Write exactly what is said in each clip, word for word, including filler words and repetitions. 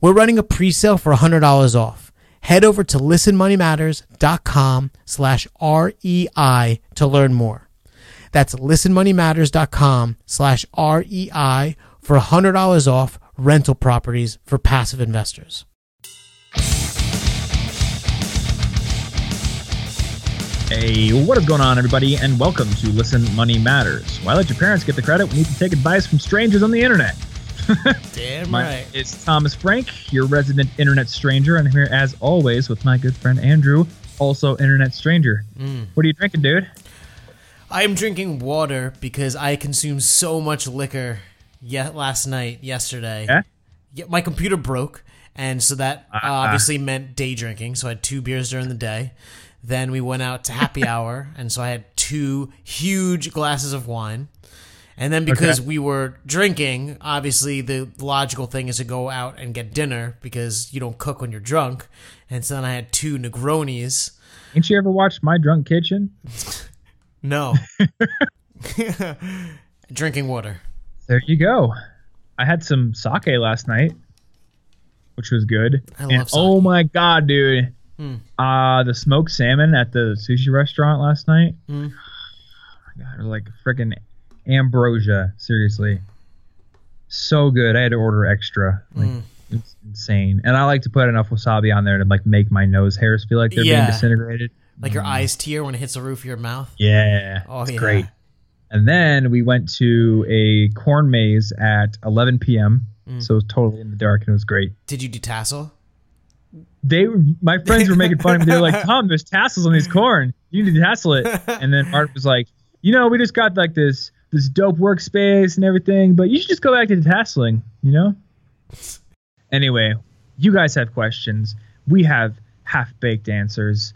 We're running a pre-sale for one hundred dollars off. Head over to listenmoneymatters.com slash REI to learn more. That's listenmoneymatters.com slash REI for one hundred dollars off rental properties for passive investors. Hey, what is going on, everybody, and welcome to Listen Money Matters. Why let your parents get the credit when you can take advice from strangers on the internet? Damn my, right. It's Thomas Frank, your resident internet stranger, and I'm here as always with my good friend Andrew, also internet stranger. Mm. What are you drinking, dude? I'm drinking water because I consume so much liquor yeah, last night, yesterday. Yeah? Yeah, my computer broke, and so that uh, uh, obviously meant day drinking, so I had two beers during the day. Then we went out to happy hour, and so I had two huge glasses of wine. And then because okay. we were drinking, obviously the logical thing is to go out and get dinner because you don't cook when you're drunk. And so then I had two Negronis. Ain't you ever watched My Drunk Kitchen? No. Drinking water. There you go. I had some sake last night, which was good. I and love sake. Oh my God, dude. Mm. Uh, the smoked salmon at the sushi restaurant last night. Mm. Oh my God, it was like freaking ambrosia, seriously, so good. I had to order extra. Like, mm. It's insane, and I like to put enough wasabi on there to like make my nose hairs feel like they're yeah. being disintegrated, like mm. your eyes tear when it hits the roof of your mouth. Yeah, oh, it's yeah. great. And then we went to a corn maze at eleven p.m. Mm. So it was totally in the dark, and it was great. Did you do tassel? They, my friends were making fun of me. They're like, Tom, there's tassels on these corn. You need to tassel it. And then Art was like, you know, we just got like this. this dope workspace and everything, but you should just go back to the tasseling, you know? Anyway, you guys have questions. We have half-baked answers,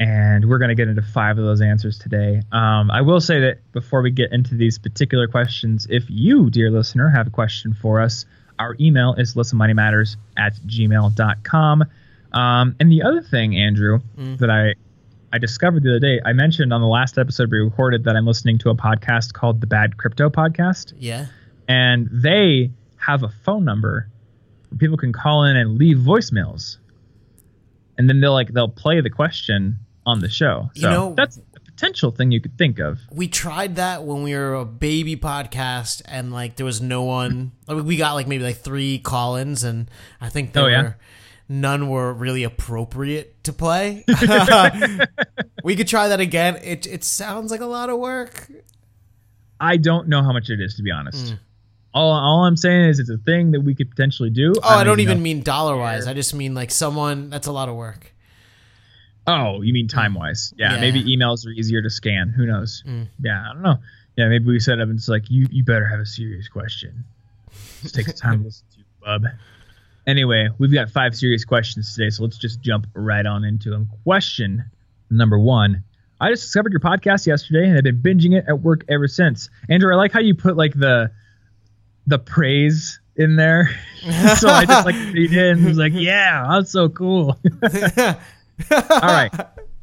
and we're going to get into five of those answers today. Um, I will say that before we get into these particular questions, if you, dear listener, have a question for us, our email is listenmoneymatters at gmail dot com. Um, and the other thing, Andrew, mm. that I... I discovered the other day, I mentioned on the last episode we recorded that I'm listening to a podcast called The Bad Crypto Podcast. Yeah. And they have a phone number where people can call in and leave voicemails. And then they'll like they'll play the question on the show. So you know, that's a potential thing you could think of. We tried that when we were a baby podcast, and like there was no one. Like, we got like maybe like three call-ins, and I think they oh, were yeah? none were really appropriate to play. We could try that again. It it sounds like a lot of work. I don't know how much it is, to be honest. Mm. All all I'm saying is it's a thing that we could potentially do. Oh, I don't, I don't even know. mean dollar-wise. I just mean like someone, that's a lot of work. Oh, you mean time-wise. Yeah, yeah. Maybe emails are easier to scan. Who knows? Mm. Yeah, I don't know. Yeah, maybe we set up and it's like, you, you better have a serious question. Just take the time to listen to you, bub. Anyway, we've got five serious questions today, so let's just jump right on into them. Question number one. I just discovered your podcast yesterday, and I've been binging it at work ever since. Andrew, I like how you put like the the praise in there. So I just like read in. It was like, yeah, that's so cool. All right.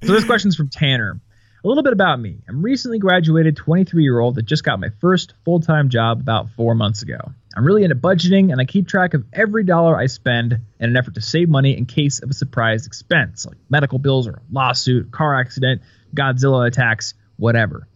So this question's from Tanner. A little bit about me. I'm recently graduated twenty-three-year-old that just got my first full-time job about four months ago. I'm really into budgeting, and I keep track of every dollar I spend in an effort to save money in case of a surprise expense, like medical bills or lawsuit, car accident, Godzilla attacks, whatever.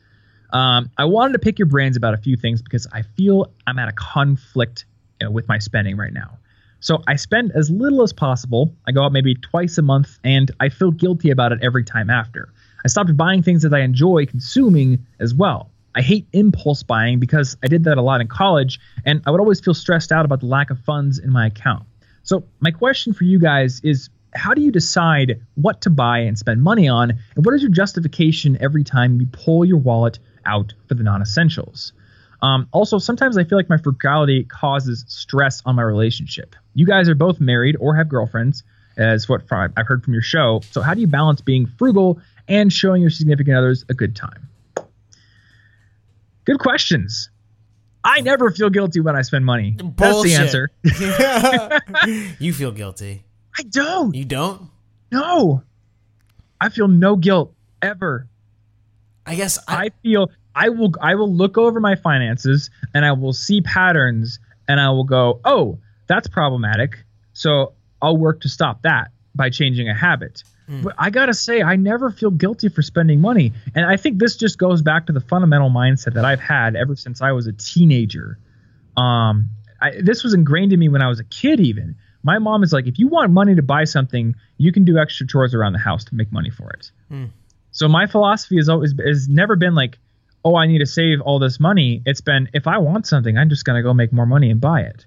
Um, I wanted to pick your brains about a few things because I feel I'm at a conflict, you know, with my spending right now. So I spend as little as possible. I go out maybe twice a month, and I feel guilty about it every time after. I stopped buying things that I enjoy consuming as well. I hate impulse buying because I did that a lot in college, and I would always feel stressed out about the lack of funds in my account. So my question for you guys is, how do you decide what to buy and spend money on, and what is your justification every time you pull your wallet out for the non-essentials? Um, also, sometimes I feel like my frugality causes stress on my relationship. You guys are both married or have girlfriends, as what I've heard from your show. So how do you balance being frugal and showing your significant others a good time? Good questions. I never feel guilty when I spend money. Bullshit. That's the answer. Yeah. You feel guilty. I don't. You don't? No. I feel no guilt ever. I guess I, I feel I will I will look over my finances and I will see patterns and I will go, "Oh, that's problematic." So, I'll work to stop that by changing a habit. Mm. But I got to say, I never feel guilty for spending money. And I think this just goes back to the fundamental mindset that I've had ever since I was a teenager. Um, I, this was ingrained in me when I was a kid even. My mom is like, if you want money to buy something, you can do extra chores around the house to make money for it. Mm. So my philosophy has always has never been like, oh, I need to save all this money. It's been, if I want something, I'm just going to go make more money and buy it.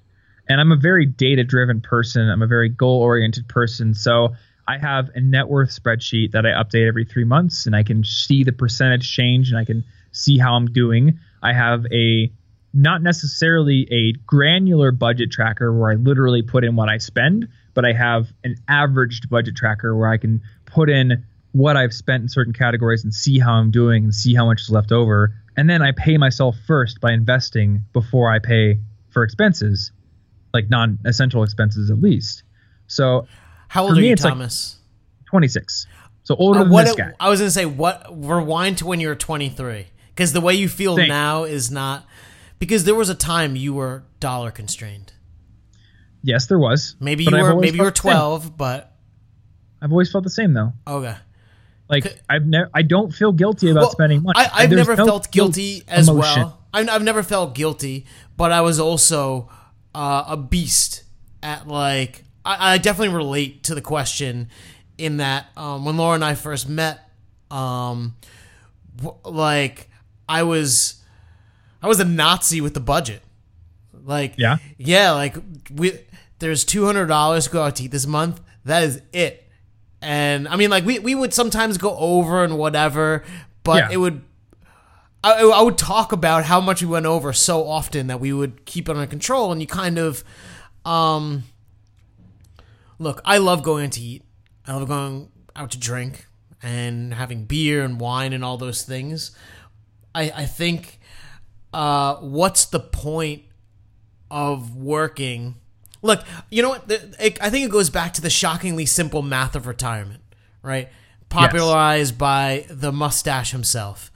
And I'm a very data-driven person. I'm a very goal-oriented person. So I have a net worth spreadsheet that I update every three months, and I can see the percentage change, and I can see how I'm doing. I have a not necessarily a granular budget tracker where I literally put in what I spend, but I have an averaged budget tracker where I can put in what I've spent in certain categories and see how I'm doing and see how much is left over. And then I pay myself first by investing before I pay for expenses, like non-essential expenses at least. So how old are you, Thomas? Like twenty-six. So older uh, than this guy. I was going to say, what rewind to when you were twenty-three, because the way you feel Thanks. now is not – because there was a time you were dollar constrained. Yes, there was. Maybe you were maybe you were twelve, but – I've always felt the same though. Okay. Like I've never, I don't feel guilty about well, spending money. I, I've never no felt guilty as emotion. well. I've, I've never felt guilty, but I was also – Uh, a beast at like I, I definitely relate to the question in that um, when Laura and I first met, um, w- like I was I was a Nazi with the budget, like yeah yeah like we there's two hundred dollars to go out to eat this month, that is it. And I mean, like we, we would sometimes go over and whatever, but yeah. it would I, I would talk about how much we went over so often that we would keep it under control. And you kind of, um, look, I love going out to eat. I love going out to drink and having beer and wine and all those things. I, I think, uh, what's the point of working? Look, you know what? It, I think it goes back to the shockingly simple math of retirement, right? Popularized yes. by the mustache himself.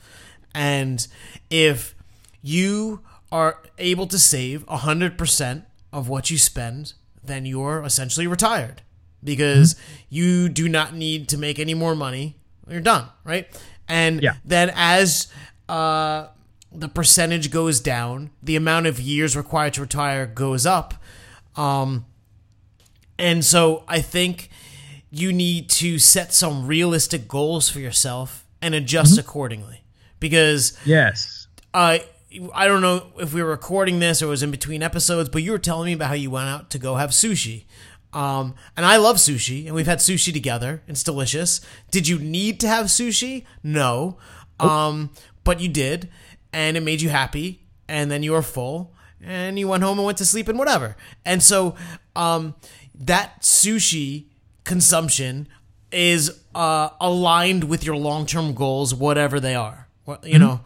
And if you are able to save one hundred percent of what you spend, then you're essentially retired because mm-hmm. you do not need to make any more money. You're done, right? And yeah. then as uh, the percentage goes down, the amount of years required to retire goes up. Um, and so I think you need to set some realistic goals for yourself and adjust mm-hmm. accordingly. Because yes, uh, I don't know if we were recording this or it was in between episodes, but you were telling me about how you went out to go have sushi. Um, and I love sushi, and we've had sushi together. It's delicious. Did you need to have sushi? No. Um, but you did, and it made you happy, and then you were full, and you went home and went to sleep and whatever. And so um, that sushi consumption is uh, aligned with your long-term goals, whatever they are. Well, you know,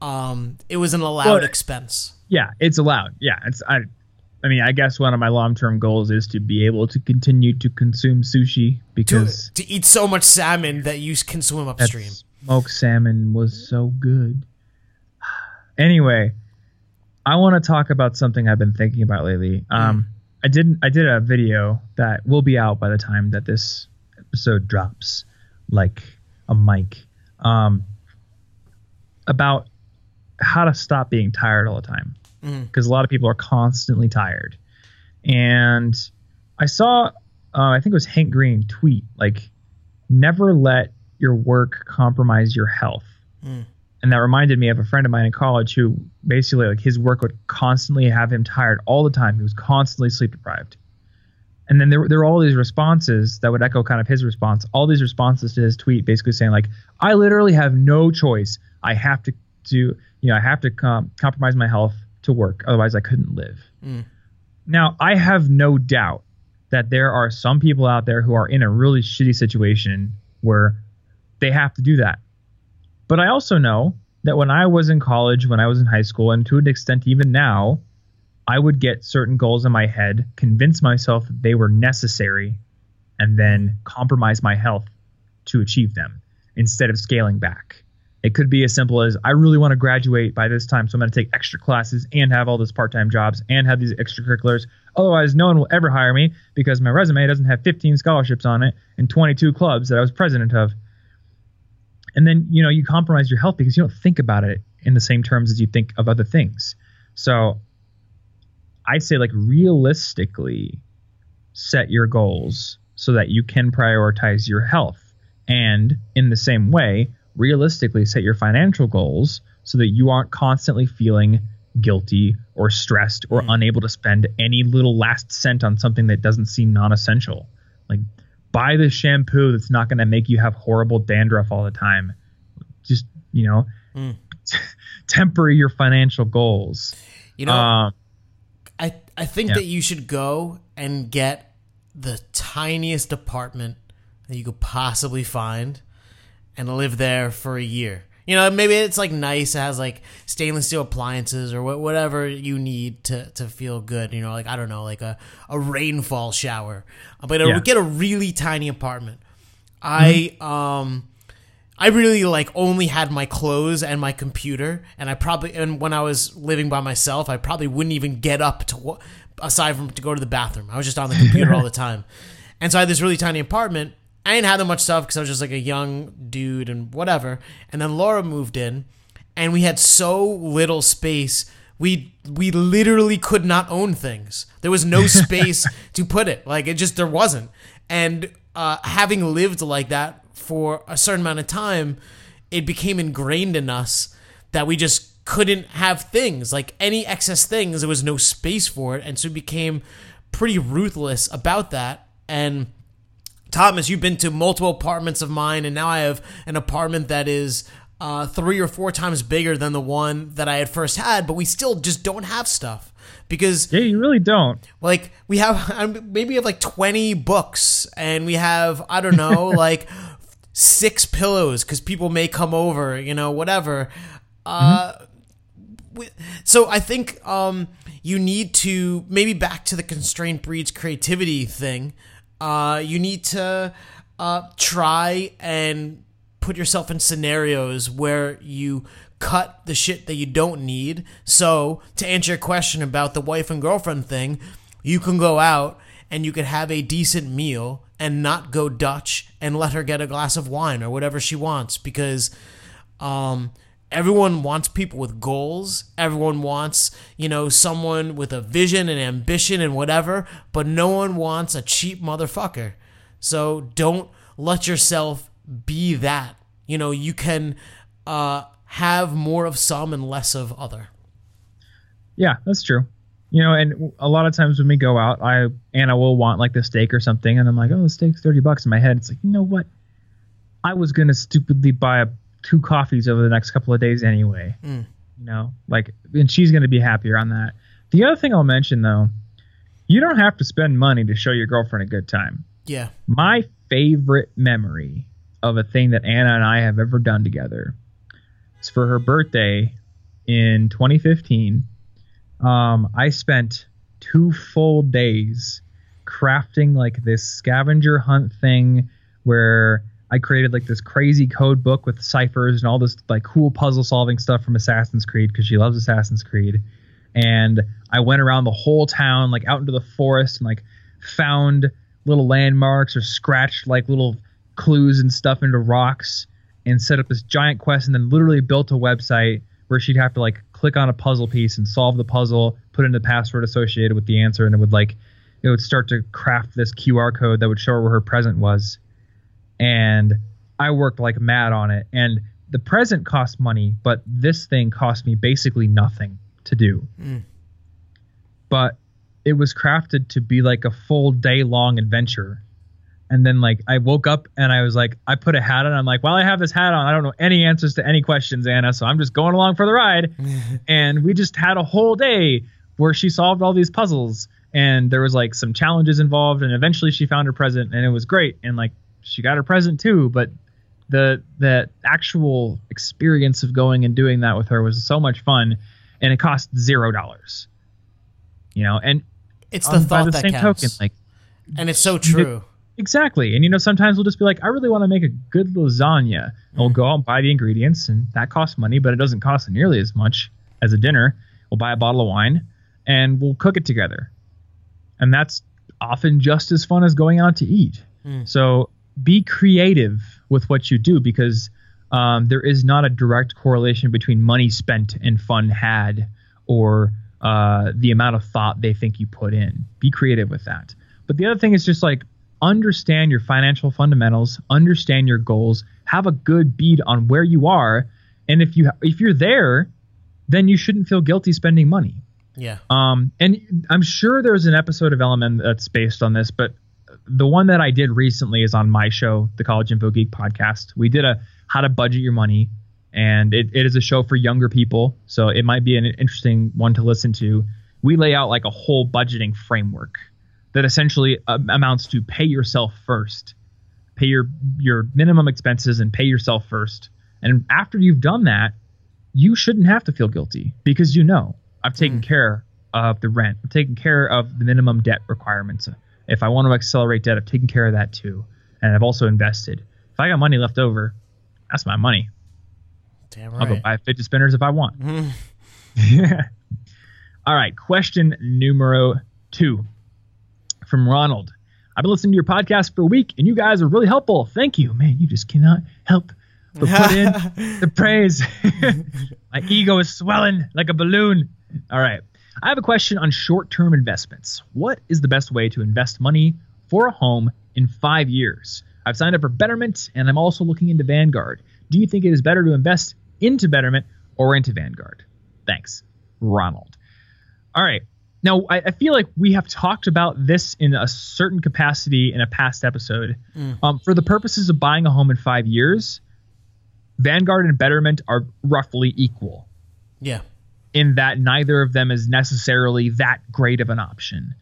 um, it was an allowed well, expense. Yeah, it's allowed. Yeah, it's I. I mean, I guess one of my long-term goals is to be able to continue to consume sushi because to, to eat so much salmon that you can swim upstream. That smoked salmon was so good. Anyway, I want to talk about something I've been thinking about lately. Um, mm. I didn't. I did a video that will be out by the time that this episode drops, like a mic. Um. About how to stop being tired all the time, because mm. a lot of people are constantly tired. And I saw, uh, I think it was Hank Green tweet, like, never let your work compromise your health. Mm. And that reminded me of a friend of mine in college who basically, like, his work would constantly have him tired all the time. He was constantly sleep deprived. And then there, there were all these responses that would echo kind of his response, all these responses to his tweet basically saying, like, I literally have no choice. I have to do, you know, I have to com- compromise my health to work. Otherwise, I couldn't live. Mm. Now, I have no doubt that there are some people out there who are in a really shitty situation where they have to do that. But I also know that when I was in college, when I was in high school, and to an extent even now, I would get certain goals in my head, convince myself that they were necessary, and then compromise my health to achieve them instead of scaling back. It could be as simple as, I really want to graduate by this time, so I'm going to take extra classes and have all these part-time jobs and have these extracurriculars. Otherwise, no one will ever hire me because my resume doesn't have fifteen scholarships on it and twenty-two clubs that I was president of. And then, you know, you compromise your health because you don't think about it in the same terms as you think of other things. So I'd say, like, realistically set your goals so that you can prioritize your health. And in the same way, realistically set your financial goals so that you aren't constantly feeling guilty or stressed or mm-hmm. unable to spend any little last cent on something that doesn't seem non-essential. Like, buy the shampoo that's not going to make you have horrible dandruff all the time. Just, you know, mm. temper your financial goals. You know, uh, I I think yeah. that you should go and get the tiniest apartment that you could possibly find and live there for a year. You know, maybe it's, like, nice. It has, like, stainless steel appliances or wh- whatever you need to, to feel good. You know, like, I don't know, like a, a rainfall shower. But yeah. Get a really tiny apartment. Mm-hmm. I um, I really, like, only had my clothes and my computer. And I probably, and when I was living by myself, I probably wouldn't even get up to aside from to go to the bathroom. I was just on the computer all the time. And so I had this really tiny apartment. I didn't have that much stuff because I was just, like, a young dude and whatever. And then Laura moved in, and we had so little space. We we literally could not own things. There was no space to put it. Like, it just, there wasn't. And uh, having lived like that for a certain amount of time, it became ingrained in us that we just couldn't have things. Like, any excess things, there was no space for it. And so we became pretty ruthless about that. And Thomas, you've been to multiple apartments of mine, and now I have an apartment that is uh, three or four times bigger than the one that I had first had, but we still just don't have stuff because... Yeah, you really don't. Like, we have, maybe we have like twenty books, and we have, I don't know, like six pillows because people may come over, you know, whatever. Uh, mm-hmm. we, so I think um, you need to, maybe back to the constraint breeds creativity thing, Uh, you need to uh, try and put yourself in scenarios where you cut the shit that you don't need. So to answer your question about the wife and girlfriend thing, you can go out and you could have a decent meal and not go Dutch and let her get a glass of wine or whatever she wants because um, everyone wants people with goals. Everyone wants, you know, someone with a vision and ambition and whatever, but no one wants a cheap motherfucker. So don't let yourself be that. You know, you can uh, have more of some and less of other. Yeah, that's true. You know, and a lot of times when we go out, I Anna will want like the steak or something, and I'm like, oh, the steak's thirty bucks in my head. It's like, you know what? I was going to stupidly buy a two coffees over the next couple of days anyway, mm. you know, like, and she's going to be happier on that. The other thing I'll mention though, you don't have to spend money to show your girlfriend a good time. Yeah. My favorite memory of a thing that Anna and I have ever done together is for her birthday in twenty fifteen. Um, I spent two full days crafting like this scavenger hunt thing where I created like this crazy code book with ciphers and all this like cool puzzle solving stuff from Assassin's Creed because she loves Assassin's Creed. And I went around the whole town, like out into the forest, and like found little landmarks or scratched like little clues and stuff into rocks and set up this giant quest and then literally built a website where she'd have to like click on a puzzle piece and solve the puzzle, put in the password associated with the answer, and it would like it would start to craft this Q R code that would show her where her present was. And I worked like mad on it. And the present cost money, but this thing cost me basically nothing to do. Mm. But it was crafted to be like a full day long adventure. And then like I woke up and I was like, I put a hat on. I'm like, well, I have this hat on. I don't know any answers to any questions, Anna. So I'm just going along for the ride. And we just had a whole day where she solved all these puzzles. And there was like some challenges involved, and eventually she found her present, and it was great. And like she got her present too. But the the actual experience of going and doing that with her was so much fun, and it cost zero dollars. You know, and it's the thought the that same counts. Token, like, and it's so true. It, exactly. And you know, sometimes we'll just be like, I really want to make a good lasagna. And mm. we'll go out and buy the ingredients, and that costs money, but it doesn't cost nearly as much as a dinner. We'll buy a bottle of wine, and we'll cook it together. And that's often just as fun as going out to eat. Mm. So be creative with what you do, because um, there is not a direct correlation between money spent and fun had, or uh, the amount of thought they think you put in. Be creative with that. But the other thing is just like, understand your financial fundamentals, understand your goals, have a good bead on where you are. And if you if you're there, then you shouldn't feel guilty spending money. Yeah. Um, and I'm sure there's an episode of L M M that's based on this, but the one that I did recently is on my show, the College Info Geek podcast. We did a how to budget your money, and it, it is a show for younger people. So it might be an interesting one to listen to. We lay out like a whole budgeting framework that essentially uh, amounts to pay yourself first, pay your, your minimum expenses and pay yourself first. And after you've done that, you shouldn't have to feel guilty, because you know, I've taken mm. care of the rent. I've taken care of the minimum debt requirements. If I want to accelerate debt, I've taken care of that too. And I've also invested. If I got money left over, that's my money. Damn right. I'll go buy fidget spinners if I want. Mm. Yeah. All right. Question numero two from Ronald. I've been listening to your podcast for a week, and you guys are really helpful. Thank you, man. You just cannot help but put in the praise. My ego is swelling like a balloon. All right. I have a question on short-term investments. What is the best way to invest money for a home in five years? I've signed up for Betterment, and I'm also looking into Vanguard. Do you think it is better to invest into Betterment or into Vanguard? Thanks, Ronald. All right. Now, I, I feel like we have talked about this in a certain capacity in a past episode. Mm. Um, for the purposes of buying a home in five years, Vanguard and Betterment are roughly equal. Yeah. In that neither of them is necessarily that great of an option.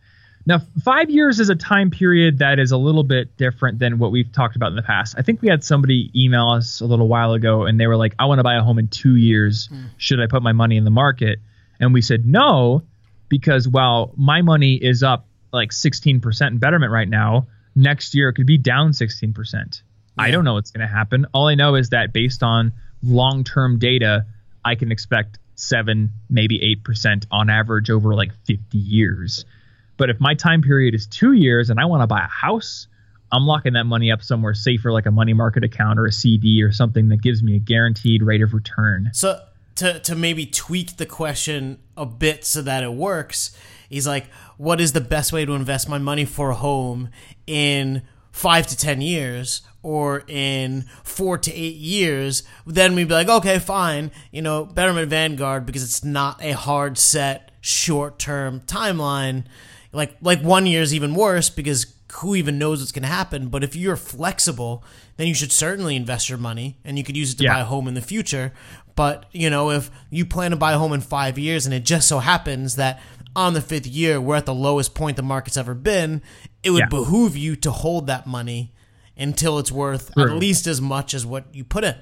Now, five years is a time period that is a little bit different than what we've talked about in the past. I think we had somebody email us a little while ago, and they were like, I want to buy a home in two years. Mm. Should I put my money in the market? And we said no, because while my money is up like sixteen percent in Betterment right now, next year it could be down sixteen percent. Yeah. I don't know what's going to happen. All I know is that based on long-term data, I can expect seven, maybe eight percent on average over like fifty years. But if my time period is two years and I want to buy a house, I'm locking that money up somewhere safer, like a money market account or a C D or something that gives me a guaranteed rate of return. So to, to maybe tweak the question a bit so that it works, he's like, what is the best way to invest my money for a home in five to ten years? Or in four to eight years, then we'd be like, okay, fine, you know, Betterment, Vanguard, because it's not a hard set short-term timeline. Like like one year is even worse, because who even knows what's going to happen. But if you're flexible, then you should certainly invest your money, and you could use it to yeah. buy a home in the future. But, you know, if you plan to buy a home in five years and it just so happens that on the fifth year we're at the lowest point the market's ever been, it would yeah. behoove you to hold that money until it's worth True. At least as much as what you put in,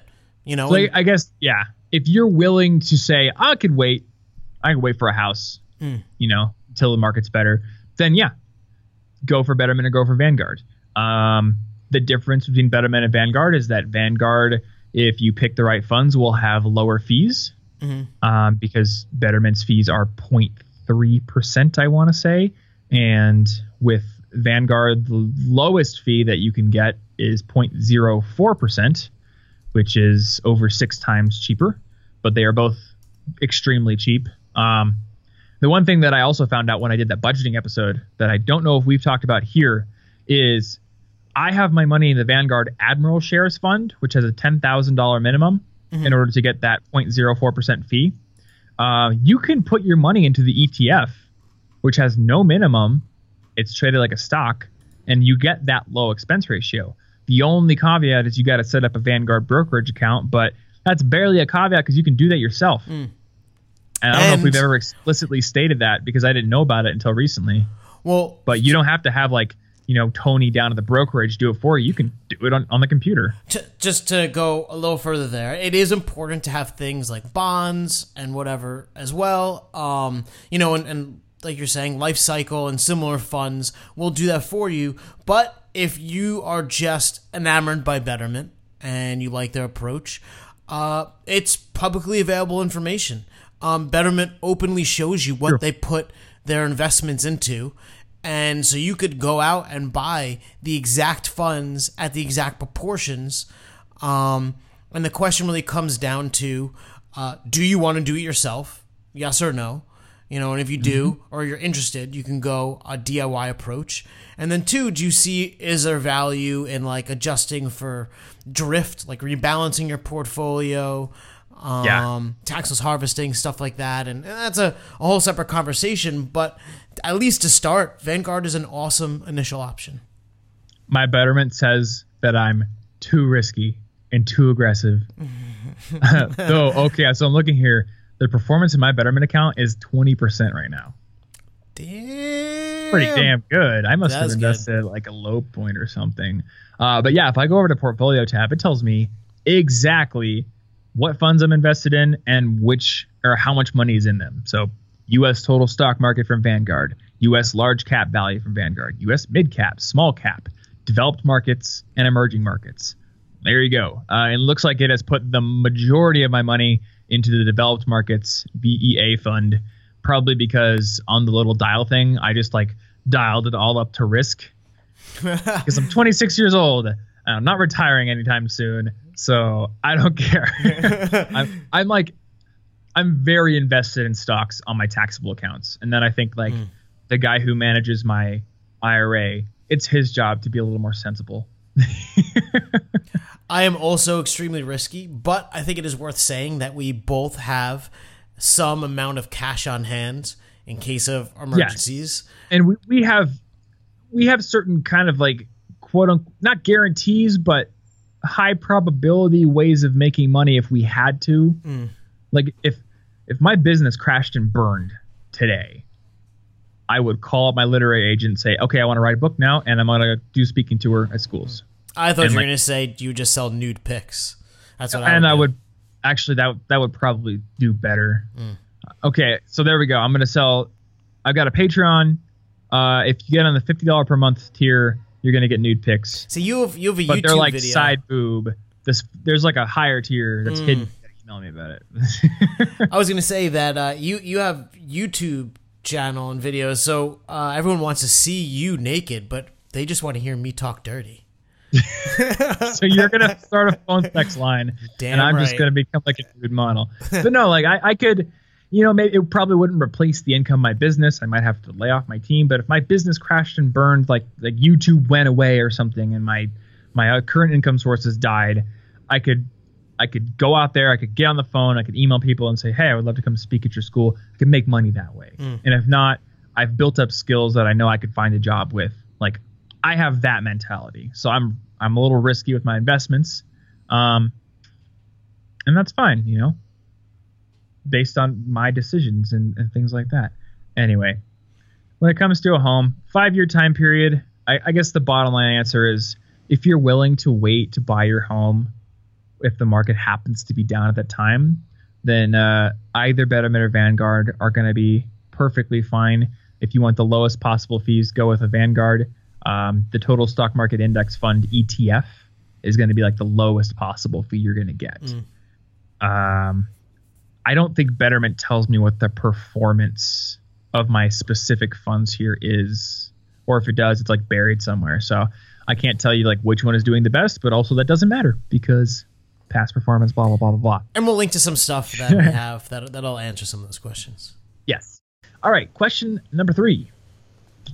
you know? So and, I guess, yeah, if you're willing to say, I could wait, I could wait for a house, mm. you know, until the market's better, then yeah, go for Betterment or go for Vanguard. Um, the difference between Betterment and Vanguard is that Vanguard, if you pick the right funds, will have lower fees mm-hmm. um, because Betterment's fees are zero point three percent, I want to say. And with Vanguard, the lowest fee that you can get is zero point zero four percent, which is over six times cheaper, but they are both extremely cheap. Um, The one thing that I also found out when I did that budgeting episode that I don't know if we've talked about here is I have my money in the Vanguard Admiral Shares Fund, which has a ten thousand dollars minimum mm-hmm. in order to get that zero point zero four percent fee. Uh, you can put your money into the E T F, which has no minimum. It's traded like a stock, and you get that low expense ratio. The only caveat is you got to set up a Vanguard brokerage account, but that's barely a caveat because you can do that yourself. Mm. And I don't and, know if we've ever explicitly stated that because I didn't know about it until recently. Well, but you don't have to have like, you know, Tony down at the brokerage do it for you. You can do it on, on the computer. To, just to go a little further there, it is important to have things like bonds and whatever as well. Um, you know, and, and like you're saying, Life Cycle and similar funds will do that for you. But if you are just enamored by Betterment and you like their approach, uh, it's publicly available information. Um, Betterment openly shows you what sure. they put their investments into, and so you could go out and buy the exact funds at the exact proportions. Um, and the question really comes down to, uh, do you want to do it yourself? Yes or no? You know, and if you do, mm-hmm. or you're interested, you can go a D I Y approach. And then two, do you see, is there value in like adjusting for drift, like rebalancing your portfolio? Um, yeah. Taxless harvesting, stuff like that. And that's a, a whole separate conversation, but at least to start, Vanguard is an awesome initial option. My Betterment says that I'm too risky and too aggressive. Though, okay, so I'm looking here. The performance in my Betterment account is twenty percent right now. Damn. Pretty damn good. I must that's have invested good. like a low point or something. Uh, but yeah, if I go over to Portfolio tab, it tells me exactly what funds I'm invested in and which or how much money is in them. So U S total stock market from Vanguard, U S large cap value from Vanguard, U S mid cap, small cap, developed markets, and emerging markets. There you go. Uh, it looks like it has put the majority of my money into the developed markets B E A fund, probably because on the little dial thing, I just like dialed it all up to risk because I'm twenty-six years old. I'm not retiring anytime soon, so I don't care. I'm, I'm like, I'm very invested in stocks on my taxable accounts. And then I think like mm. the guy who manages my I R A, it's his job to be a little more sensible. I am also extremely risky, but I think it is worth saying that we both have some amount of cash on hand in case of emergencies. Yes. And we, we have, we have certain kind of like, quote unquote, not guarantees, but high probability ways of making money if we had to. Mm. Like if if my business crashed and burned today, I would call up my literary agent and say, okay, I want to write a book now, and I'm going to do speaking tour at schools. I thought and you were like, going to say, do you just sell nude pics? That's what I would And do. I would actually, that, that would probably do better. Mm. Okay, so there we go. I'm going to sell. I've got a Patreon. Uh, if you get on the fifty dollars per month tier, you're going to get nude pics. So you have, you have a but YouTube video. But they're like video. Side boob. This, there's like a higher tier that's mm. hidden. You gotta email me about it. I was going to say that uh, you, you have YouTube channel and videos, so uh, everyone wants to see you naked, but they just want to hear me talk dirty. So you're going to start a phone sex line, Damn and I'm right. just going to become like a nude model. But no, like I, I could, you know, maybe it probably wouldn't replace the income of my business. I might have to lay off my team, but if my business crashed and burned, like like YouTube went away or something, and my my current income sources died, I could I could go out there, I could get on the phone, I could email people and say, hey, I would love to come speak at your school. I could make money that way. Mm. And if not, I've built up skills that I know I could find a job with. Like I have that mentality, so I'm I'm a little risky with my investments, um, and that's fine, you know. Based on my decisions and, and things like that. Anyway, when it comes to a home, five-year time period, I, I guess the bottom line answer is if you're willing to wait to buy your home, if the market happens to be down at that time, then uh, either Betterment or Vanguard are going to be perfectly fine. If you want the lowest possible fees, go with a Vanguard. Um, the Total Stock Market Index Fund E T F is going to be like the lowest possible fee you're going to get. Mm. Um. I don't think Betterment tells me what the performance of my specific funds here is, or if it does, it's like buried somewhere. So I can't tell you like which one is doing the best, but also that doesn't matter because past performance, blah, blah, blah, blah, blah. And we'll link to some stuff that we have that, that'll answer some of those questions. Yes. All right, question number three.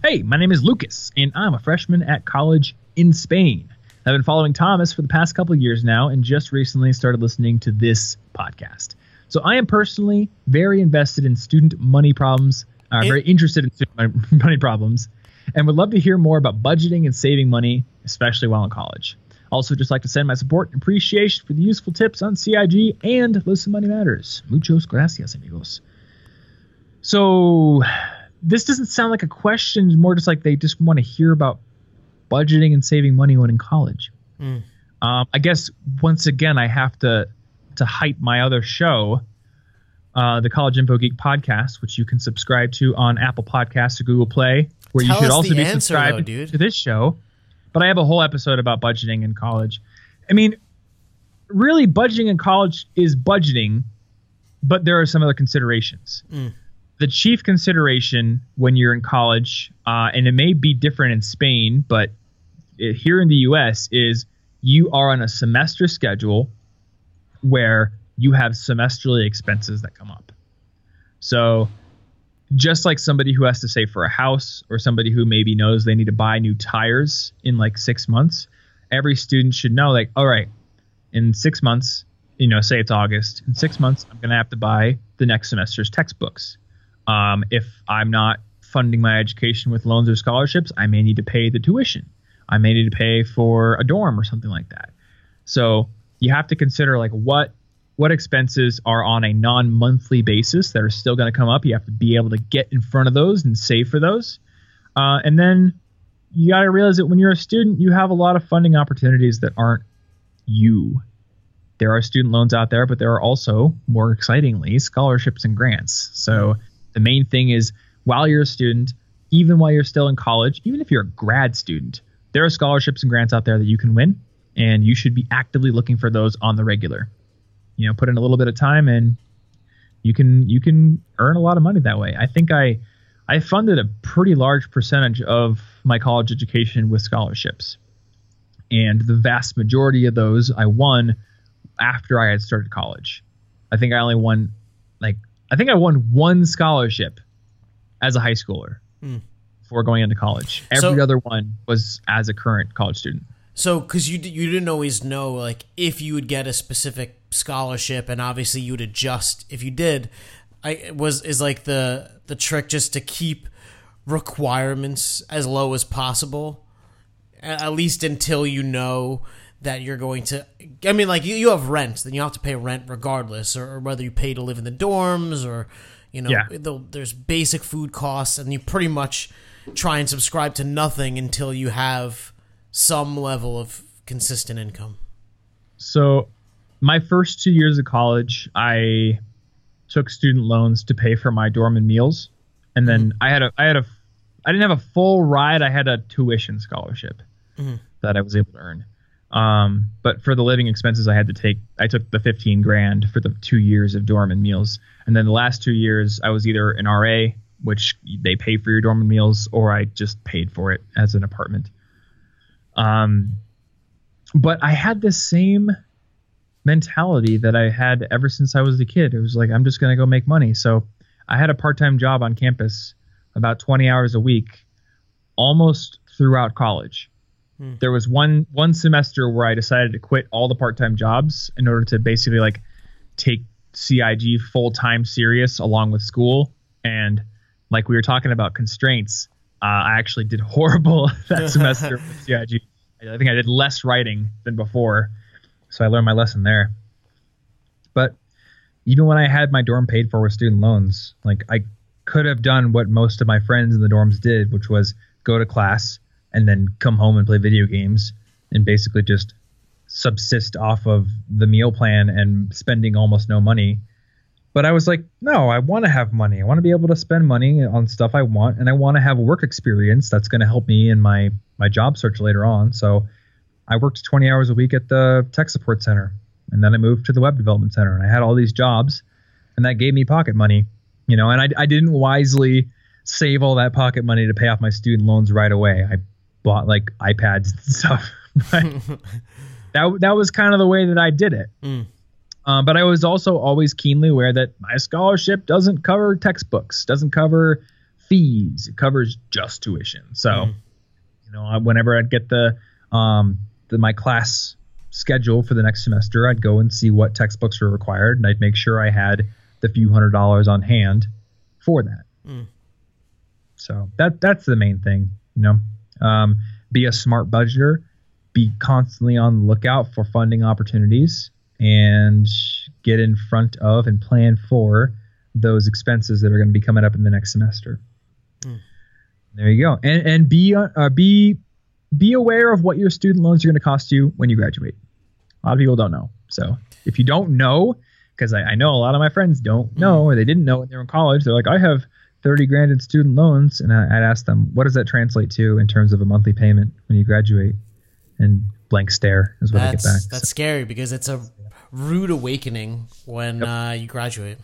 Hey, my name is Lucas, and I'm a freshman at college in Spain. I've been following Thomas for the past couple of years now and just recently started listening to this podcast. So I am personally very invested in student money problems, uh, it, very interested in student money problems, and would love to hear more about budgeting and saving money, especially while in college. Also, just like to send my support and appreciation for the useful tips on C I G and Listen Money Matters. Muchos gracias, amigos. So this doesn't sound like a question, it's more just like they just want to hear about budgeting and saving money when in college. Mm. Um, I guess, once again, I have to to hype my other show, uh, the College Info Geek podcast, which you can subscribe to on Apple Podcasts or Google Play, where Tell you should also be answer, subscribed though, dude. to this show. But I have a whole episode about budgeting in college. I mean, really, budgeting in college is budgeting, but there are some other considerations. Mm. The chief consideration when you're in college, uh, and it may be different in Spain, but it, here in the U S, is you are on a semester schedule where you have semesterly expenses that come up. So just like somebody who has to save for a house or somebody who maybe knows they need to buy new tires in like six months, every student should know, like, all right, in six months, you know, say it's August, in six months, I'm going to have to buy the next semester's textbooks. Um, if I'm not funding my education with loans or scholarships, I may need to pay the tuition. I may need to pay for a dorm or something like that. So you have to consider like what what expenses are on a non-monthly basis that are still going to come up. You have to be able to get in front of those and save for those. Uh, and then you got to realize that when you're a student, you have a lot of funding opportunities that aren't you. There are student loans out there, but there are also, more excitingly, scholarships and grants. So the main thing is, while you're a student, even while you're still in college, even if you're a grad student, there are scholarships and grants out there that you can win, and you should be actively looking for those on the regular. You know, put in a little bit of time and you can you can earn a lot of money that way. I think I I funded a pretty large percentage of my college education with scholarships. And the vast majority of those I won after I had started college. I think I only won like I think I won one scholarship as a high schooler mm. before going into college. Every so, other one was as a current college student. So because you, you didn't always know like if you would get a specific scholarship, and obviously you would adjust if you did. I was is like the the trick just to keep requirements as low as possible, at least until you know that you're going to, I mean, like, you, you have rent, then you have to pay rent regardless, or, or whether you pay to live in the dorms, or, you know, yeah. the, there's basic food costs, and you pretty much try and subscribe to nothing until you have some level of consistent income. So my first two years of college, I took student loans to pay for my dorm and meals, and then mm-hmm. I had a, I had a, I didn't have a full ride, I had a tuition scholarship mm-hmm. that I was able to earn. Um, but for the living expenses, I had to take, I took the fifteen grand for the two years of dorm and meals. And then the last two years I was either an R A, which they pay for your dorm and meals, or I just paid for it as an apartment. Um, but I had this same mentality that I had ever since I was a kid. It was like, I'm just going to go make money. So I had a part-time job on campus about twenty hours a week, almost throughout college. There was one one semester where I decided to quit all the part-time jobs in order to basically like take C I G full-time serious along with school. And like we were talking about constraints, uh, I actually did horrible that semester with C I G. I think I did less writing than before, so I learned my lesson there. But even when I had my dorm paid for with student loans, like I could have done what most of my friends in the dorms did, which was go to class and then come home and play video games and basically just subsist off of the meal plan and spending almost no money. But I was like, no, I want to have money. I want to be able to spend money on stuff I want, and I want to have a work experience that's going to help me in my, my job search later on. So I worked twenty hours a week at the tech support center, and then I moved to the web development center, and I had all these jobs, and that gave me pocket money, you know, and I, I didn't wisely save all that pocket money to pay off my student loans right away. I bought like iPads and stuff. But that that was kind of the way that I did it. Mm. Um, but I was also always keenly aware that my scholarship doesn't cover textbooks, doesn't cover fees. It covers just tuition. So, mm. you know, I, whenever I'd get the, um, the my class schedule for the next semester, I'd go and see what textbooks were required, and I'd make sure I had the few hundred dollars on hand for that. Mm. So that that's the main thing, you know. Um, be a smart budgeter. Be constantly on the lookout for funding opportunities, and get in front of and plan for those expenses that are going to be coming up in the next semester. Mm. There you go. And and be uh, be be aware of what your student loans are going to cost you when you graduate. A lot of people don't know. So if you don't know, because I, I know a lot of my friends don't know, or they didn't know when they were in college. They're like, I have thirty grand in student loans. And I, I'd ask them, what does that translate to in terms of a monthly payment when you graduate? And blank stare is what I get back. That's so scary, because it's a rude awakening when yep. uh, you graduate.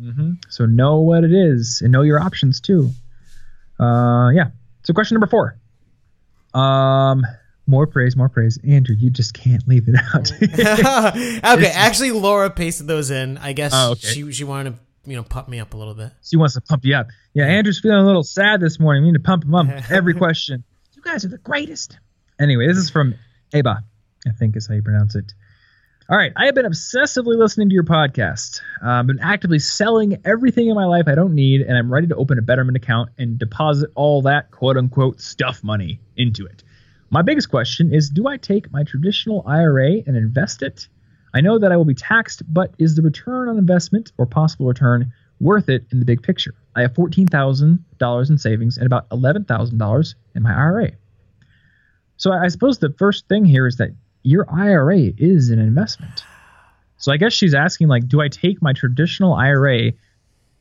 Mm-hmm. So know what it is and know your options too. Uh, yeah. So question number four. Um, more praise, more praise. Andrew, you just can't leave it out. Okay. Actually, Laura pasted those in. I guess oh, okay. she she wanted to, you know, pump me up a little bit. She wants to pump you up. Yeah. Andrew's feeling a little sad this morning. We need to pump him up. Every question. You guys are the greatest. Anyway, this is from Ava, I think is how you pronounce it. All right. I have been obsessively listening to your podcast. Uh, I've been actively selling everything in my life I don't need, and I'm ready to open a Betterment account and deposit all that quote-unquote stuff money into it. My biggest question is, do I take my traditional I R A and invest it? I know that I will be taxed, but is the return on investment or possible return worth it in the big picture? I have fourteen thousand dollars in savings and about eleven thousand dollars in my I R A. So I suppose the first thing here is that your I R A is an investment. So I guess she's asking, like, do I take my traditional I R A,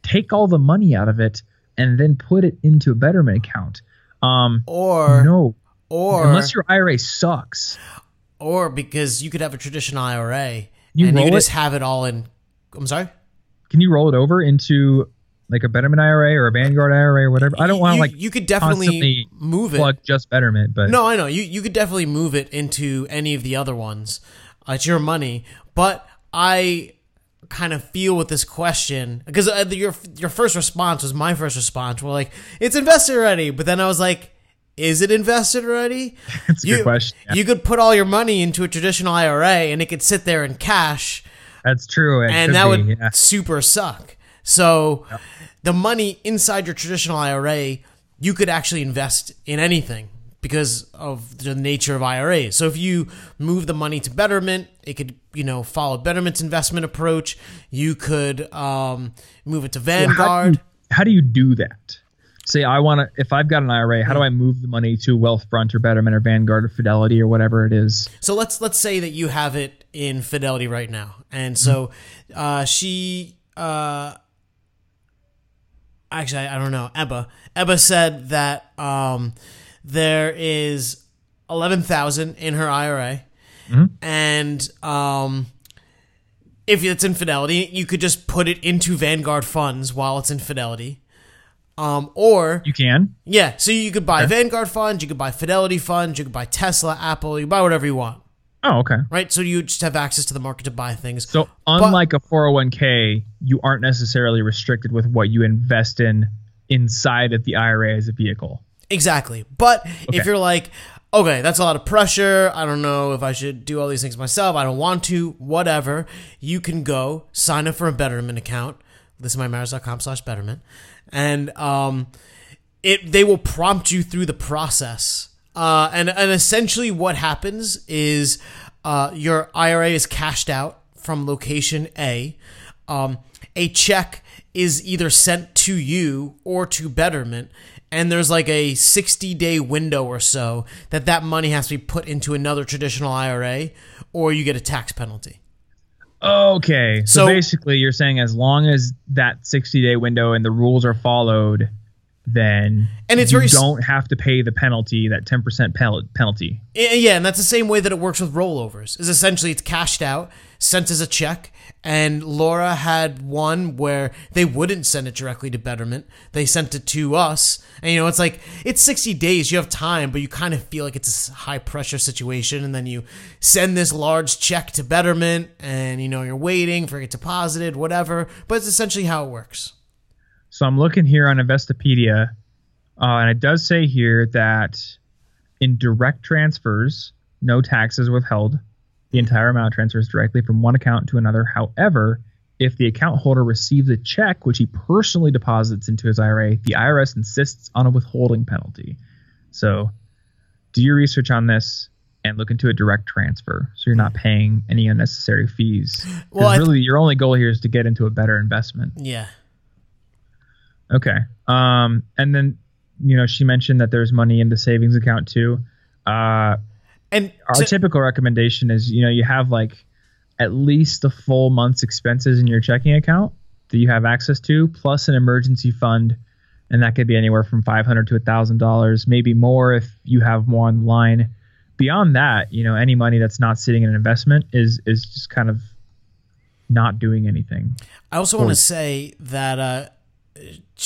take all the money out of it, and then put it into a Betterment account? Um, or no, or unless your I R A sucks. Or because you could have a traditional I R A you and you could just have it all in. I'm sorry? Can you roll it over into like a Betterment I R A or a Vanguard I R A or whatever? I don't want to like you could definitely move plug it. Just Betterment, but no, I know you you could definitely move it into any of the other ones. Uh, it's your money, but I kind of feel with this question because uh, your your first response was my first response. We're like, it's invested already, but then I was like, is it invested already? That's a you, good question. Yeah. You could put all your money into a traditional I R A and it could sit there in cash. That's true, it and that be, would yeah. super suck. So the money inside your traditional I R A, you could actually invest in anything because of the nature of I R As. So if you move the money to Betterment, it could, you know, follow Betterment's investment approach. You could um, move it to Vanguard. So how, do you, how do you do that? Say I want to, if I've got an I R A, how do I move the money to Wealthfront or Betterment or Vanguard or Fidelity or whatever it is? So let's let's say that you have it in Fidelity right now, and so uh, she. Uh, Actually, I don't know. Ebba. Ebba said that um, there is eleven thousand dollars in her I R A. Mm-hmm. And um, if it's in Fidelity, you could just put it into Vanguard funds while it's in Fidelity. Um, or you can. Yeah. So you could buy okay. Vanguard funds. You could buy Fidelity funds. You could buy Tesla, Apple. You could buy whatever you want. Oh, okay. Right? So you just have access to the market to buy things. So unlike but, a four oh one k, you aren't necessarily restricted with what you invest in inside of the I R A as a vehicle. Exactly. But okay. if you're like, okay, that's a lot of pressure. I don't know if I should do all these things myself. I don't want to. Whatever. You can go sign up for a Betterment account. listen my matters dot com slash Betterment. And um, it they will prompt you through the process. Uh, and, and essentially what happens is uh, your I R A is cashed out from location A. Um, a check is either sent to you or to Betterment, and there's like a sixty-day window or so that that money has to be put into another traditional I R A, or you get a tax penalty. Okay. So, so basically you're saying as long as that sixty-day window and the rules are followed, then and it's you very, don't have to pay the penalty, that ten percent penalty. Yeah, and that's the same way that it works with rollovers. Is essentially it's cashed out, sent as a check, and Laura had one where they wouldn't send it directly to Betterment. They sent it to us, and you know, it's like, it's sixty days, you have time, but you kind of feel like it's a high-pressure situation, and then you send this large check to Betterment, and you know, you're waiting for it to get deposited, whatever, but it's essentially how it works. So I'm looking here on Investopedia, uh, and it does say here that in direct transfers, no taxes withheld. The entire amount transfers directly from one account to another. However, if the account holder receives a check, which he personally deposits into his I R A, the I R S insists on a withholding penalty. So do your research on this and look into a direct transfer so you're not paying any unnecessary fees. Well, really, th- your only goal here is to get into a better investment. Yeah. Okay. Um, and then, you know, she mentioned that there's money in the savings account too. Uh, and our to- typical recommendation is, you know, you have like at least the full month's expenses in your checking account that you have access to, plus an emergency fund. And that could be anywhere from five hundred dollars to one thousand dollars, maybe more if you have more on the line. Beyond that, you know, any money that's not sitting in an investment is, is just kind of not doing anything. I also want to say that, uh,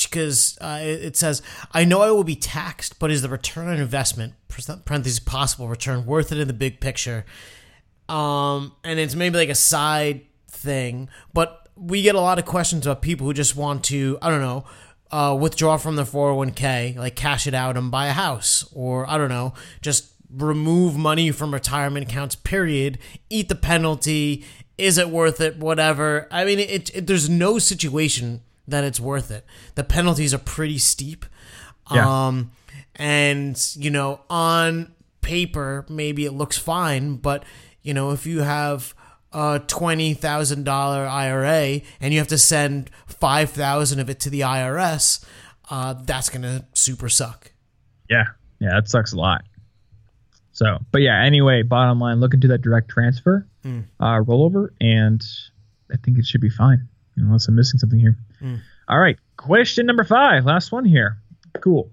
because uh, it says, I know I will be taxed, but is the return on investment, parentheses possible return, worth it in the big picture? Um, and it's maybe like a side thing, but we get a lot of questions about people who just want to, I don't know, uh, withdraw from their four oh one k, like cash it out and buy a house, or I don't know, just remove money from retirement accounts, period, eat the penalty, is it worth it, whatever. I mean, it, it there's no situation that it's worth it. The penalties are pretty steep. Yeah. Um, and, you know, on paper, maybe it looks fine, but, you know, if you have a twenty thousand dollars I R A and you have to send five thousand dollars of it to the I R S, uh, that's going to super suck. Yeah. Yeah, that sucks a lot. So, but yeah, anyway, bottom line, look into that direct transfer mm. uh, rollover, and I think it should be fine, unless I'm missing something here. Mm. All right. Question number five. Last one here. Cool.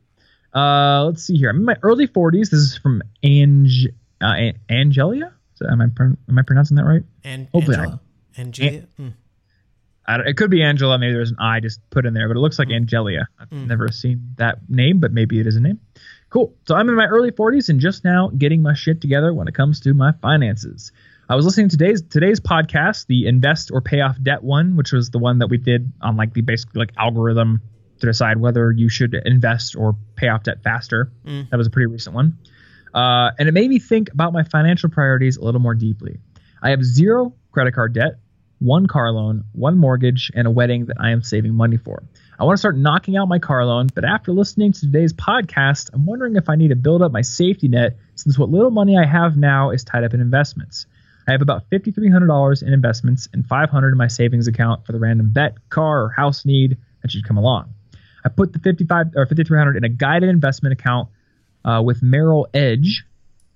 Uh, let's see here. I'm in my early forties. This is from Ange, uh, An- Angelia. So am I pr- am I pronouncing that right? And Hopefully Angela. I, Angelia. An- I it could be Angela. Maybe there's an I just put in there, but it looks like mm. Angelia. I've mm. never seen that name, but maybe it is a name. Cool. So I'm in my early forties and just now getting my shit together when it comes to my finances. I was listening to today's today's podcast, the Invest or Pay Off Debt one, which was the one that we did on like the basically like algorithm to decide whether you should invest or pay off debt faster. Mm. That was a pretty recent one. Uh, and it made me think about my financial priorities a little more deeply. I have zero credit card debt, one car loan, one mortgage, and a wedding that I am saving money for. I want to start knocking out my car loan, but after listening to today's podcast, I'm wondering if I need to build up my safety net since what little money I have now is tied up in investments. I have about five thousand three hundred dollars in investments and five hundred dollars in my savings account for the random bet, car, or house need that should come along. I put the fifty-five or five thousand three hundred dollars in a guided investment account uh, with Merrill Edge,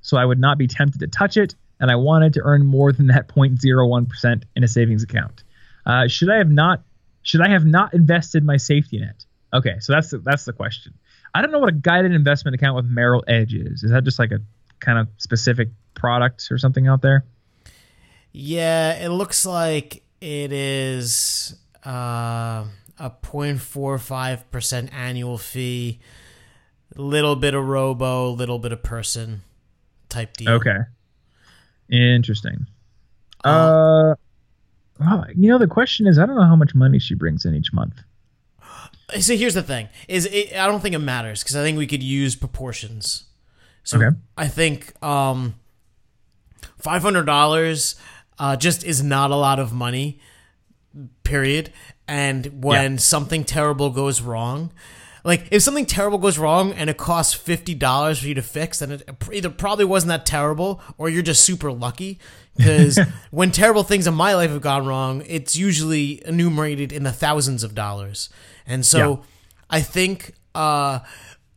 so I would not be tempted to touch it, and I wanted to earn more than that zero point zero one percent in a savings account. Uh, should I have not? Should I have not invested my safety net? Okay, so that's the, that's the question. I don't know what a guided investment account with Merrill Edge is. Is that just like a kind of specific product or something out there? Yeah, it looks like it is uh, a zero point four five percent annual fee, little bit of robo, little bit of person type deal. Okay. Interesting. Uh, uh, well, you know, the question is, I don't know how much money she brings in each month. So here's the thing. is it, I don't think it matters because I think we could use proportions. So okay. I think um, five hundred dollars... Uh, just is not a lot of money, period. And when yeah. something terrible goes wrong, like if something terrible goes wrong and it costs fifty dollars for you to fix, then it either probably wasn't that terrible or you're just super lucky. Because when terrible things in my life have gone wrong, it's usually enumerated in the thousands of dollars. And so yeah. I think uh,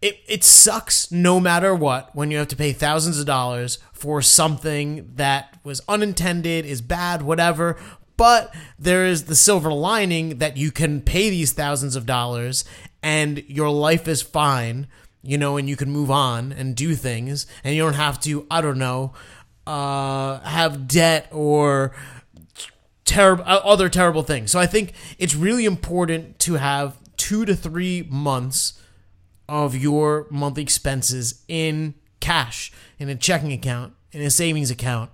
it, it sucks no matter what when you have to pay thousands of dollars for something that was unintended, is bad, whatever. But there is the silver lining that you can pay these thousands of dollars and your life is fine, you know, and you can move on and do things, and you don't have to, I don't know, uh, have debt or terrible other terrible things. So I think it's really important to have two to three months of your monthly expenses in cash, in a checking account, in a savings account,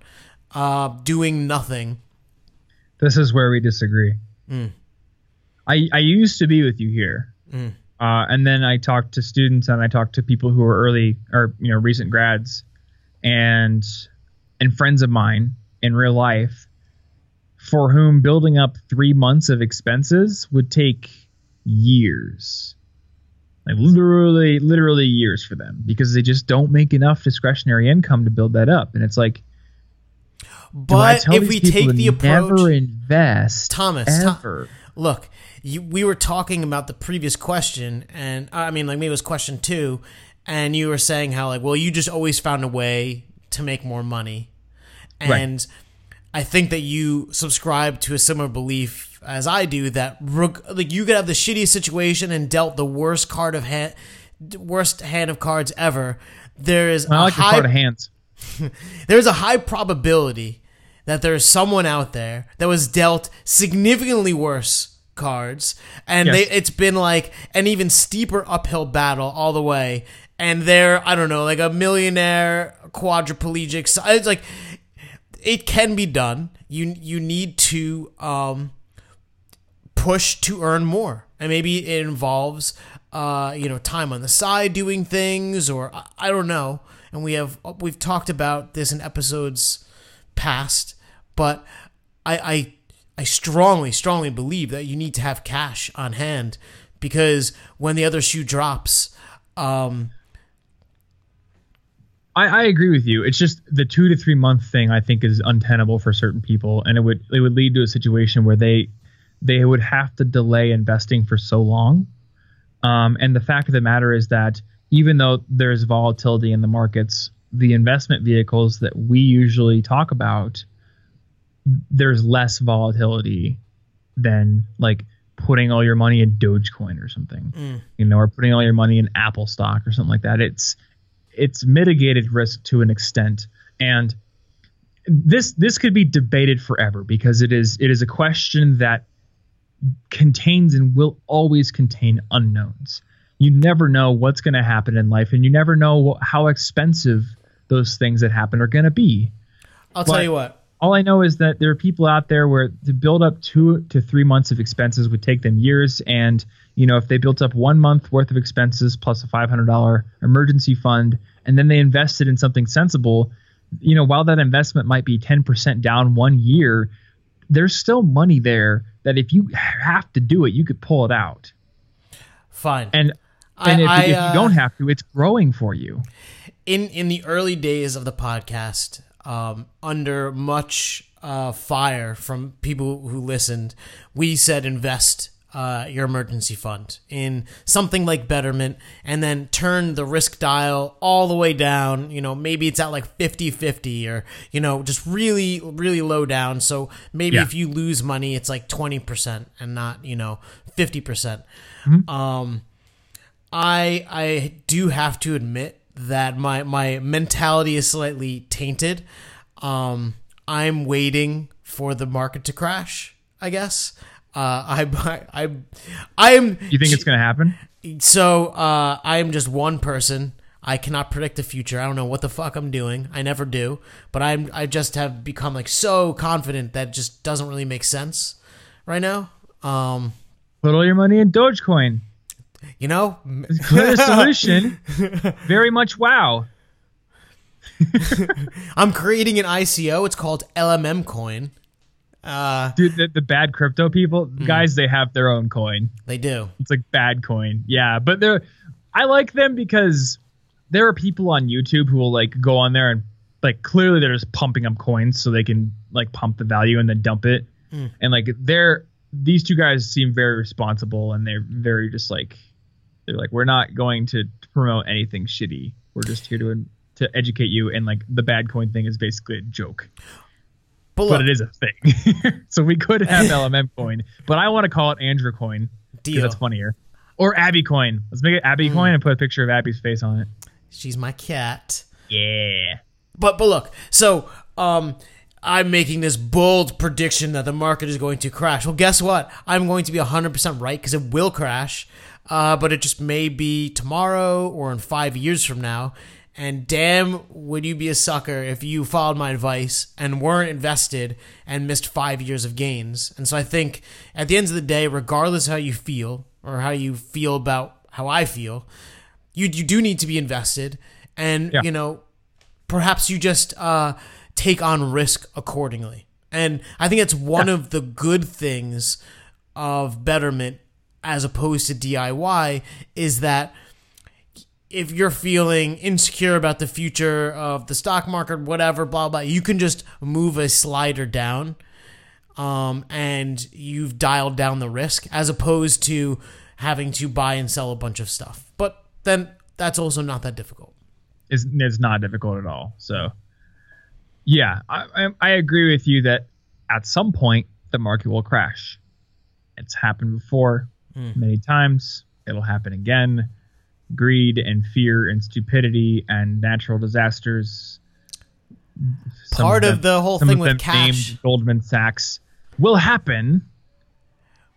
uh, doing nothing. This is where we disagree. Mm. I I used to be with you here. Mm. Uh, and then I talked to students and I talked to people who are early or, you know, recent grads and and friends of mine in real life for whom building up three months of expenses would take years. Like literally, literally years for them because they just don't make enough discretionary income to build that up. And it's like, but if we take the approach, never invest, Thomas, ever. Tom, look, you, we were talking about the previous question, and I mean, like maybe it was question two, and you were saying how like, well, you just always found a way to make more money, and right. I think that you subscribe to a similar belief as I do, that like you could have the shittiest situation and dealt the worst card of hand, worst hand of cards ever. There is I a like high, the card of hands. There is a high probability that there is someone out there that was dealt significantly worse cards, and yes. they it's been like an even steeper uphill battle all the way. And they're I don't know, like a millionaire, quadriplegic. So it's like it can be done. You you need to. Um, push to earn more, and maybe it involves uh you know time on the side doing things, or I, I don't know, and we have we've talked about this in episodes past, but I, I I strongly strongly believe that you need to have cash on hand, because when the other shoe drops, um I, I agree with you. It's just the two to three month thing I think is untenable for certain people, and it would it would lead to a situation where they they would have to delay investing for so long. Um, and the fact of the matter is that even though there's volatility in the markets, the investment vehicles that we usually talk about, there's less volatility than like putting all your money in Dogecoin or something, mm. you know, or putting all your money in Apple stock or something like that. It's, it's mitigated risk to an extent. And this, this could be debated forever because it is, it is a question that contains and will always contain unknowns. You never know what's going to happen in life, and you never know how expensive those things that happen are going to be. I'll but tell you what. All I know is that there are people out there where to build up two to three months of expenses would take them years. And, you know, if they built up one month worth of expenses plus a five hundred dollars emergency fund, and then they invested in something sensible, you know, while that investment might be ten percent down one year, there's still money there that if you have to do it, you could pull it out. Fine. And, and I, if, I, if you don't have to, it's growing for you. In in the early days of the podcast, um, under much uh, fire from people who listened, we said invest uh, your emergency fund in something like Betterment, and then turn the risk dial all the way down. You know, maybe it's at like fifty-fifty, or, you know, just really, really low down. So maybe yeah. if you lose money, it's like twenty percent and not, you know, fifty percent. Mm-hmm. Um, I, I do have to admit that my, my mentality is slightly tainted. Um, I'm waiting for the market to crash, I guess. Uh, I, I, I am. You think it's going to happen? So uh, I am just one person. I cannot predict the future. I don't know what the fuck I'm doing. I never do. But I'm. I just have become like so confident that it just doesn't really make sense right now. Um, Put all your money in Dogecoin. You know, clear solution. Very much. Wow. I'm creating an I C O. It's called L M M Coin. Uh, Dude, the, the bad crypto people, mm. guys, they have their own coin. They do. It's like bad coin. Yeah, but they're, I like them because there are people on YouTube who will like go on there and like clearly they're just pumping up coins so they can like pump the value and then dump it. Mm. And like they're, these two guys seem very responsible, and they're very just like, they're like, we're not going to promote anything shitty. We're just here to to educate you. And like the bad coin thing is basically a joke. But, look, but it is a thing. So we could have L M M coin, but I want to call it Andrew coin because that's funnier. Or Abby coin. Let's make it Abby mm. coin and put a picture of Abby's face on it. She's my cat. Yeah. But but look, so um, I'm making this bold prediction that the market is going to crash. Well, guess what? I'm going to be one hundred percent right because it will crash, uh, but it just may be tomorrow or in five years from now. And damn, would you be a sucker if you followed my advice and weren't invested and missed five years of gains. And so I think at the end of the day, regardless of how you feel or how you feel about how I feel, you you do need to be invested. And, yeah. you know, perhaps you just uh, take on risk accordingly. And I think that's one yeah. of the good things of Betterment as opposed to D I Y is that if you're feeling insecure about the future of the stock market, whatever, blah, blah, you can just move a slider down um, and you've dialed down the risk as opposed to having to buy and sell a bunch of stuff. But then that's also not that difficult. It's, it's not difficult at all. So, yeah, I, I agree with you that at some point the market will crash. It's happened before mm. many times. It'll happen again. Greed and fear and stupidity and natural disasters. Some Part of, them, of the whole thing with cash, named Goldman Sachs, will happen,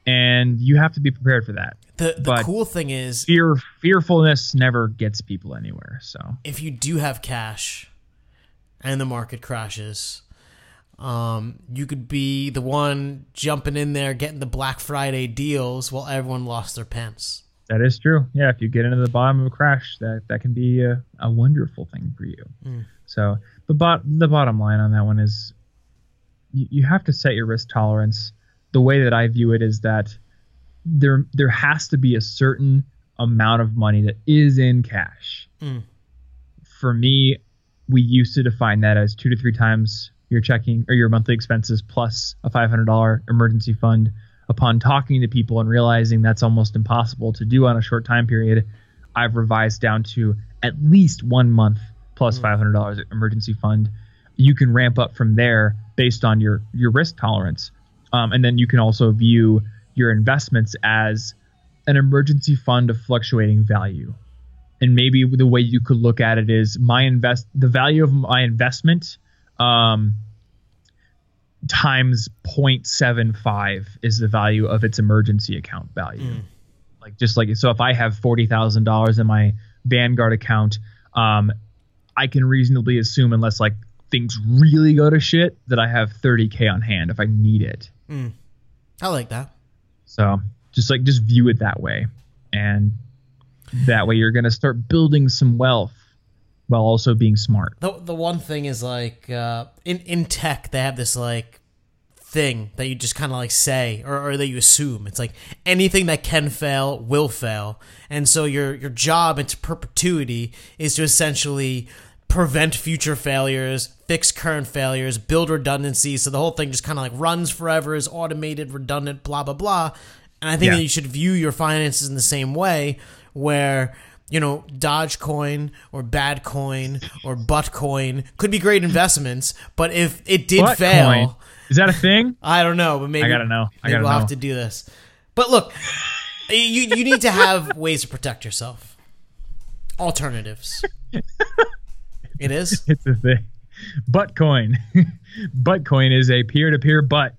and you have to be prepared for that. The, the cool thing is, fear, fearfulness never gets people anywhere. So if you do have cash, and the market crashes, um, you could be the one jumping in there getting the Black Friday deals while everyone lost their pants. That is true. Yeah, if you get into the bottom of a crash, that, that can be a, a wonderful thing for you. Mm. So the, bot, the bottom line on that one is you, you have to set your risk tolerance. The way that I view it is that there there has to be a certain amount of money that is in cash. Mm. For me, we used to define that as two to three times your checking or your monthly expenses plus a five hundred dollars emergency fund. Upon talking to people and realizing that's almost impossible to do on a short time period, I've revised down to at least one month plus five hundred dollars emergency fund. You can ramp up from there based on your, your risk tolerance. Um, and then you can also view your investments as an emergency fund of fluctuating value. And maybe the way you could look at it is my invest the value of my investment um, times zero point seven five is the value of its emergency account value. Mm. Like just like so if I have forty thousand dollars in my Vanguard account, um, I can reasonably assume unless like things really go to shit that I have thirty K on hand if I need it. Mm. I like that. So just like just view it that way. And that way you're going to start building some wealth while also being smart. The, the one thing is like uh, in, in tech, they have this like thing that you just kind of like say or, or that you assume. It's like anything that can fail will fail. And so your, your job into perpetuity is to essentially prevent future failures, fix current failures, build redundancy. So the whole thing just kind of like runs forever, is automated, redundant, blah, blah, blah. And I think yeah. that you should view your finances in the same way where you know, Dogecoin or Bad Coin or Buttcoin could be great investments, but if it did Butt fail, coin. Is that a thing? I don't know, but maybe I gotta know. I maybe gotta we'll know. have to do this. But look, you you need to have ways to protect yourself. Alternatives. It is. It's a thing. Buttcoin. Buttcoin is a peer-to-peer butt.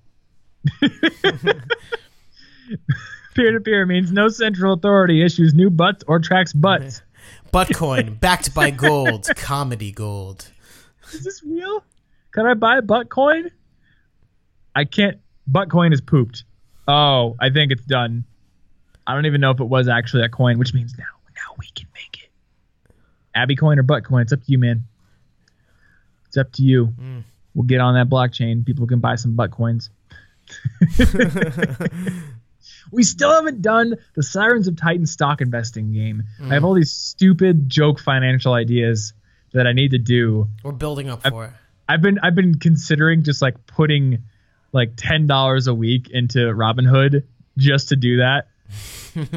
Peer-to-peer means no central authority issues new butts or tracks butts. Buttcoin, backed by gold, comedy gold. Is this real? Can I buy Buttcoin? I can't. Buttcoin is pooped. Oh, I think it's done. I don't even know if it was actually a coin, which means now, now we can make it. Abby coin or Buttcoin, it's up to you, man. It's up to you. Mm. We'll get on that blockchain. People can buy some Buttcoins. We still haven't done the Sirens of Titan stock investing game. Mm. I have all these stupid joke financial ideas that I need to do. We're building up I've, for it. I've been I've been considering just like putting like ten dollars a week into Robinhood just to do that.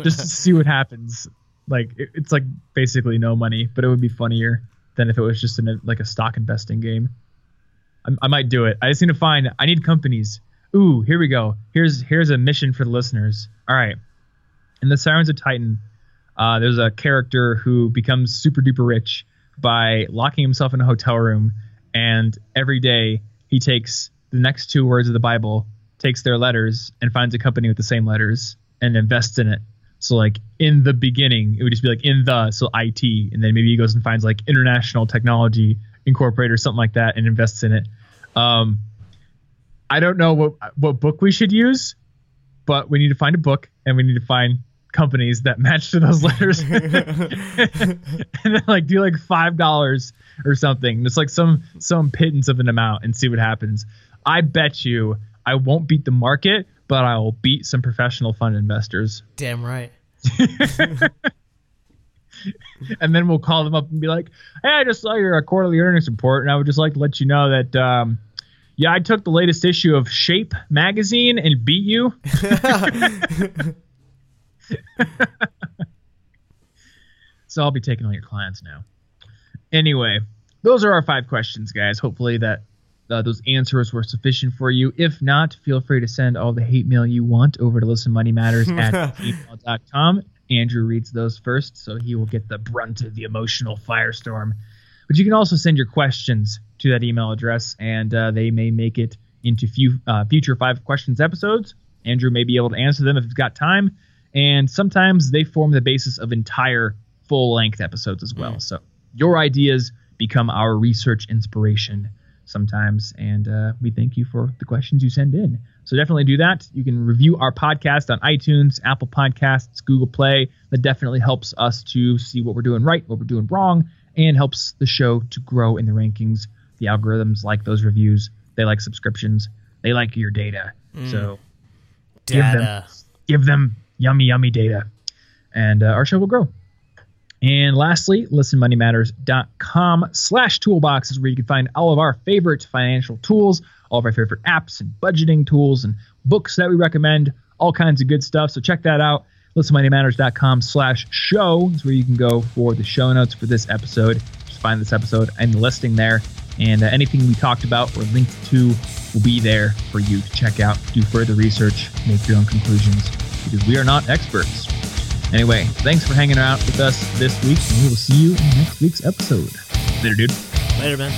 Just to see what happens. Like it, it's like basically no money, but it would be funnier than if it was just in like a stock investing game. I, I might do it. I just need to find I need companies. Ooh, here we go. Here's here's a mission for the listeners. All right. In The Sirens of Titan, uh, there's a character who becomes super duper rich by locking himself in a hotel room, and every day he takes the next two words of the Bible, takes their letters, and finds a company with the same letters and invests in it. So like in the beginning, it would just be like in the, so I T, and then maybe he goes and finds like International Technology Incorporated or something like that and invests in it. Um, I don't know what what book we should use, but we need to find a book and we need to find companies that match to those letters. And then like do like five dollars or something. It's like some some pittance of an amount and see what happens. I bet you I won't beat the market, but I will beat some professional fund investors. Damn right. And then we'll call them up and be like, hey, I just saw your uh, quarterly earnings report, and I would just like to let you know that, um, yeah, I took the latest issue of Shape magazine and beat you. So I'll be taking all your clients now. Anyway, those are our five questions, guys. Hopefully that uh, those answers were sufficient for you. If not, feel free to send all the hate mail you want over to listen money matters at gmail dot com. Andrew reads those first, so he will get the brunt of the emotional firestorm. But you can also send your questions to that email address, and uh, they may make it into few, uh, future Five Questions episodes. Andrew may be able to answer them if he's got time, and sometimes they form the basis of entire full-length episodes as well. Mm. So your ideas become our research inspiration sometimes, and uh, we thank you for the questions you send in. So definitely do that. You can review our podcast on iTunes, Apple Podcasts, Google Play. That definitely helps us to see what we're doing right, what we're doing wrong, and helps the show to grow in the rankings. The algorithms like those reviews. They like subscriptions. They like your data. Mm. So data. Give them, give them yummy, yummy data, and uh, our show will grow. And lastly, listen money matters dot com slash toolbox is where you can find all of our favorite financial tools, all of our favorite apps and budgeting tools and books that we recommend, all kinds of good stuff. So check that out. listen money matters dot com slash show is where you can go for the show notes for this episode. Just find this episode and the listing there. And uh, anything we talked about or linked to will be there for you to check out, do further research, make your own conclusions, because we are not experts. Anyway, thanks for hanging out with us this week, and we will see you in next week's episode. Later, dude. Later, man.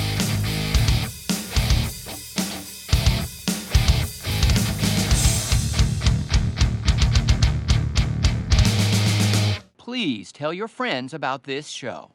Please tell your friends about this show.